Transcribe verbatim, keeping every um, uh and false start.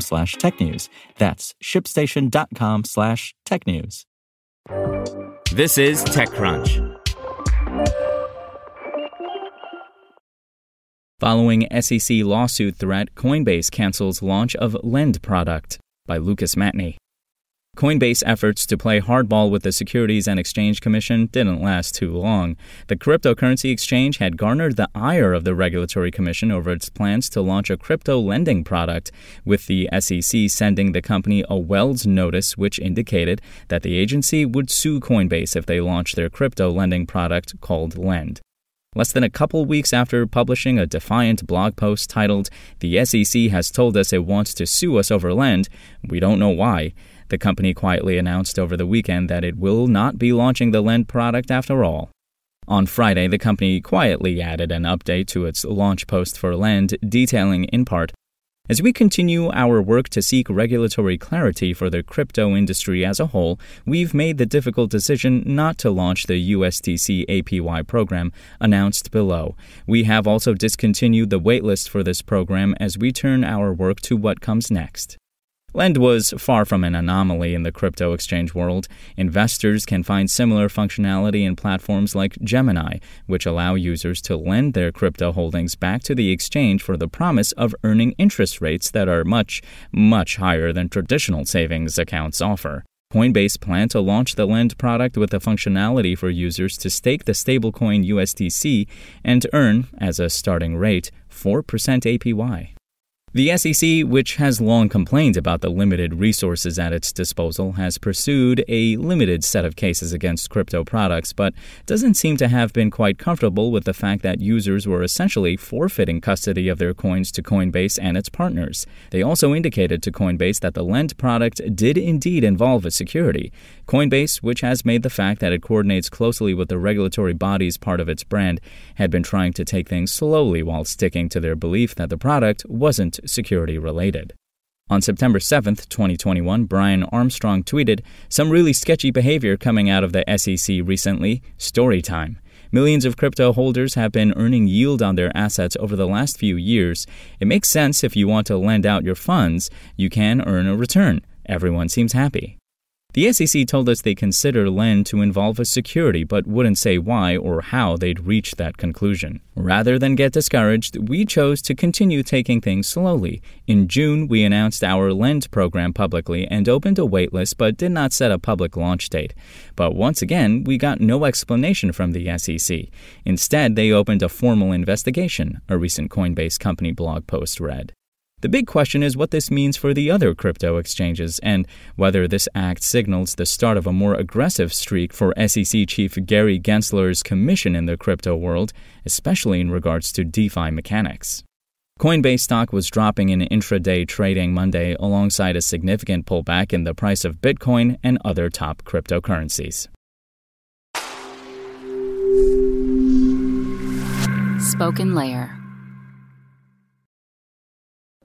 slash tech news. That's ShipStation.com slash tech news. This is TechCrunch. Following S E C lawsuit threat, Coinbase cancels launch of Lend product, by Lucas Matney. Coinbase's efforts to play hardball with the Securities and Exchange Commission didn't last too long. The cryptocurrency exchange had garnered the ire of the Regulatory Commission over its plans to launch a crypto lending product, with the S E C sending the company a Wells notice which indicated that the agency would sue Coinbase if they launched their crypto lending product called Lend. Less than a couple weeks after publishing a defiant blog post titled, "The S E C has told us it wants to sue us over Lend, we don't know why," the company quietly announced over the weekend that it will not be launching the Lend product after all. On Friday, the company quietly added an update to its launch post for Lend, detailing in part, "As we continue our work to seek regulatory clarity for the crypto industry as a whole, we've made the difficult decision not to launch the U S D C A P Y program announced below. We have also discontinued the waitlist for this program as we turn our work to what comes next." Lend was far from an anomaly in the crypto exchange world. Investors can find similar functionality in platforms like Gemini, which allow users to lend their crypto holdings back to the exchange for the promise of earning interest rates that are much, much higher than traditional savings accounts offer. Coinbase planned to launch the Lend product with the functionality for users to stake the stablecoin U S D C and earn, as a starting rate, four percent A P Y. The S E C, which has long complained about the limited resources at its disposal, has pursued a limited set of cases against crypto products, but doesn't seem to have been quite comfortable with the fact that users were essentially forfeiting custody of their coins to Coinbase and its partners. They also indicated to Coinbase that the Lend product did indeed involve a security. Coinbase, which has made the fact that it coordinates closely with the regulatory bodies part of its brand, had been trying to take things slowly while sticking to their belief that the product wasn't security-related. On September seventh, twenty twenty-one, Brian Armstrong tweeted, "Some really sketchy behavior coming out of the S E C recently. Story time. Millions of crypto holders have been earning yield on their assets over the last few years. It makes sense if you want to lend out your funds, you can earn a return. Everyone seems happy." The S E C told us they consider Lend to involve a security but wouldn't say why or how they'd reach that conclusion. Rather than get discouraged, we chose to continue taking things slowly. In June, we announced our Lend program publicly and opened a waitlist but did not set a public launch date. But once again, we got no explanation from the S E C. Instead, they opened a formal investigation, a recent Coinbase company blog post read. The big question is what this means for the other crypto exchanges and whether this act signals the start of a more aggressive streak for S E C Chief Gary Gensler's commission in the crypto world, especially in regards to DeFi mechanics. Coinbase stock was dropping in intraday trading Monday alongside a significant pullback in the price of Bitcoin and other top cryptocurrencies. Spoken Layer.